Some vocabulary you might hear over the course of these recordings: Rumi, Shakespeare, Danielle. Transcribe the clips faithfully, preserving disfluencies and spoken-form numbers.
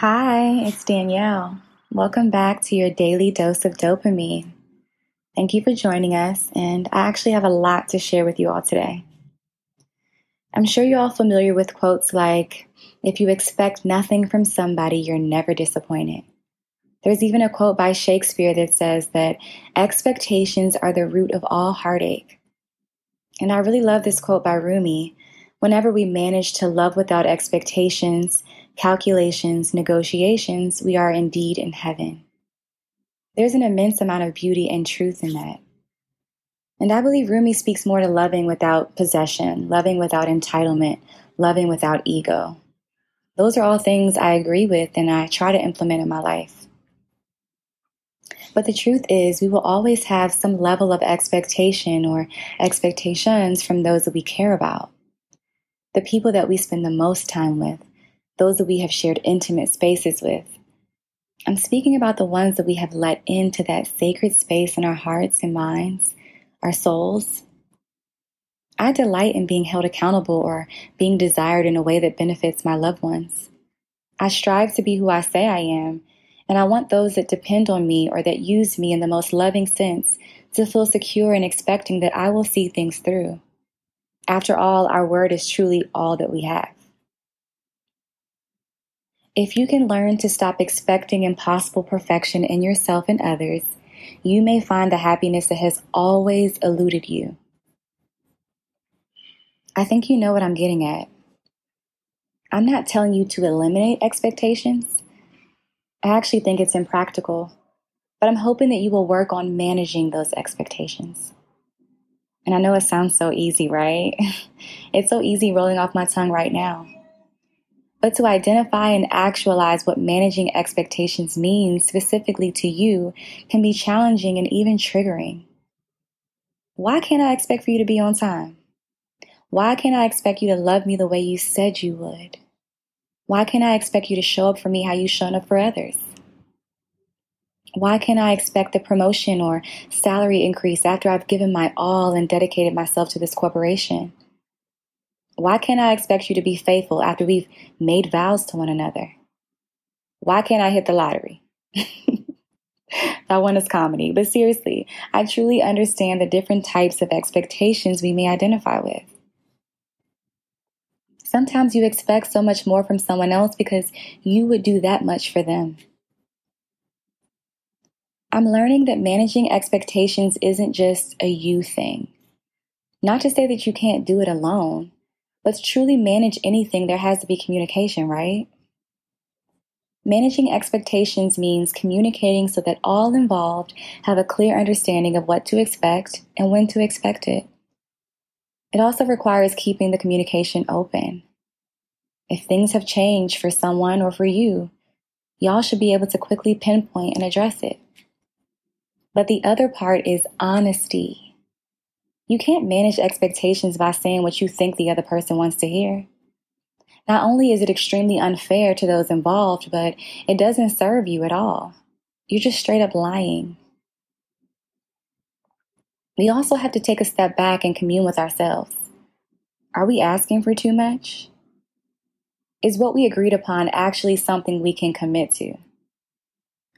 Hi, it's Danielle. Welcome back to your daily dose of dopamine. Thank you for joining us, and I actually have a lot to share with you all today. I'm sure you're all familiar with quotes like, if you expect nothing from somebody, you're never disappointed. There's even a quote by Shakespeare that says that expectations are the root of all heartache. And I really love this quote by Rumi. Whenever we manage to love without expectations, calculations, negotiations, we are indeed in heaven. There's an immense amount of beauty and truth in that. And I believe Rumi speaks more to loving without possession, loving without entitlement, loving without ego. Those are all things I agree with and I try to implement in my life. But the truth is, we will always have some level of expectation or expectations from those that we care about. The people that we spend the most time with, those that we have shared intimate spaces with. I'm speaking about the ones that we have let into that sacred space in our hearts and minds, our souls. I delight in being held accountable or being desired in a way that benefits my loved ones. I strive to be who I say I am, and I want those that depend on me or that use me in the most loving sense to feel secure in expecting that I will see things through. After all, our word is truly all that we have. If you can learn to stop expecting impossible perfection in yourself and others, you may find the happiness that has always eluded you. I think you know what I'm getting at. I'm not telling you to eliminate expectations. I actually think it's impractical, but I'm hoping that you will work on managing those expectations. And I know it sounds so easy, right? It's so easy rolling off my tongue right now. But to identify and actualize what managing expectations means specifically to you can be challenging and even triggering. Why can't I expect for you to be on time? Why can't I expect you to love me the way you said you would? Why can't I expect you to show up for me how you've shown up for others? Why can't I expect the promotion or salary increase after I've given my all and dedicated myself to this corporation? Why can't I expect you to be faithful after we've made vows to one another? Why can't I hit the lottery? That one is comedy. But seriously, I truly understand the different types of expectations we may identify with. Sometimes you expect so much more from someone else because you would do that much for them. I'm learning that managing expectations isn't just a you thing. Not to say that you can't do it alone. But to truly manage anything, there has to be communication, right? Managing expectations means communicating so that all involved have a clear understanding of what to expect and when to expect it. It also requires keeping the communication open. If things have changed for someone or for you, y'all should be able to quickly pinpoint and address it. But the other part is honesty. You can't manage expectations by saying what you think the other person wants to hear. Not only is it extremely unfair to those involved, but it doesn't serve you at all. You're just straight up lying. We also have to take a step back and commune with ourselves. Are we asking for too much? Is what we agreed upon actually something we can commit to?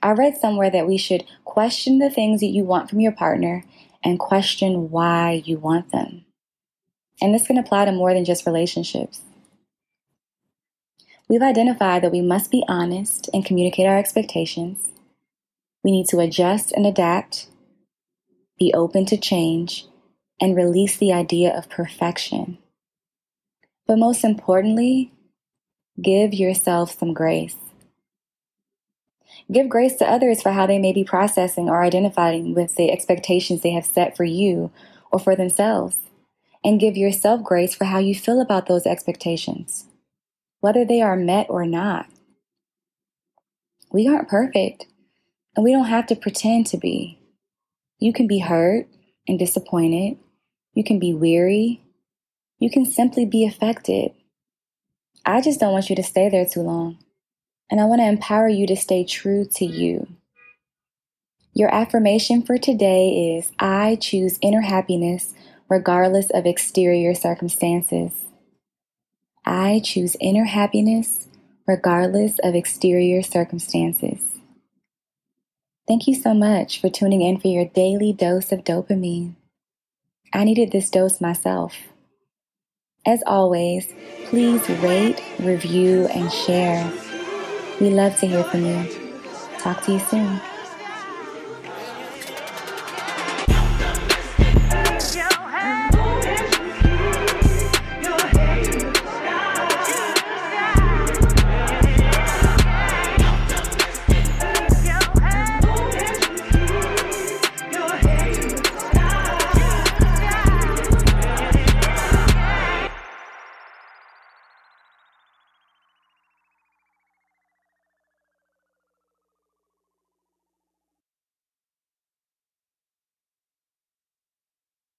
I read somewhere that we should question the things that you want from your partner and question why you want them. And this can apply to more than just relationships. We've identified that we must be honest and communicate our expectations. We need to adjust and adapt, be open to change, and release the idea of perfection. But most importantly, give yourself some grace. Give grace to others for how they may be processing or identifying with the expectations they have set for you or for themselves. And give yourself grace for how you feel about those expectations, whether they are met or not. We aren't perfect, and we don't have to pretend to be. You can be hurt and disappointed. You can be weary. You can simply be affected. I just don't want you to stay there too long. And I want to empower you to stay true to you. Your affirmation for today is, I choose inner happiness regardless of exterior circumstances. I choose inner happiness regardless of exterior circumstances. Thank you so much for tuning in for your daily dose of dopamine. I needed this dose myself. As always, please rate, review, and share. We love to hear from you. Talk to you soon.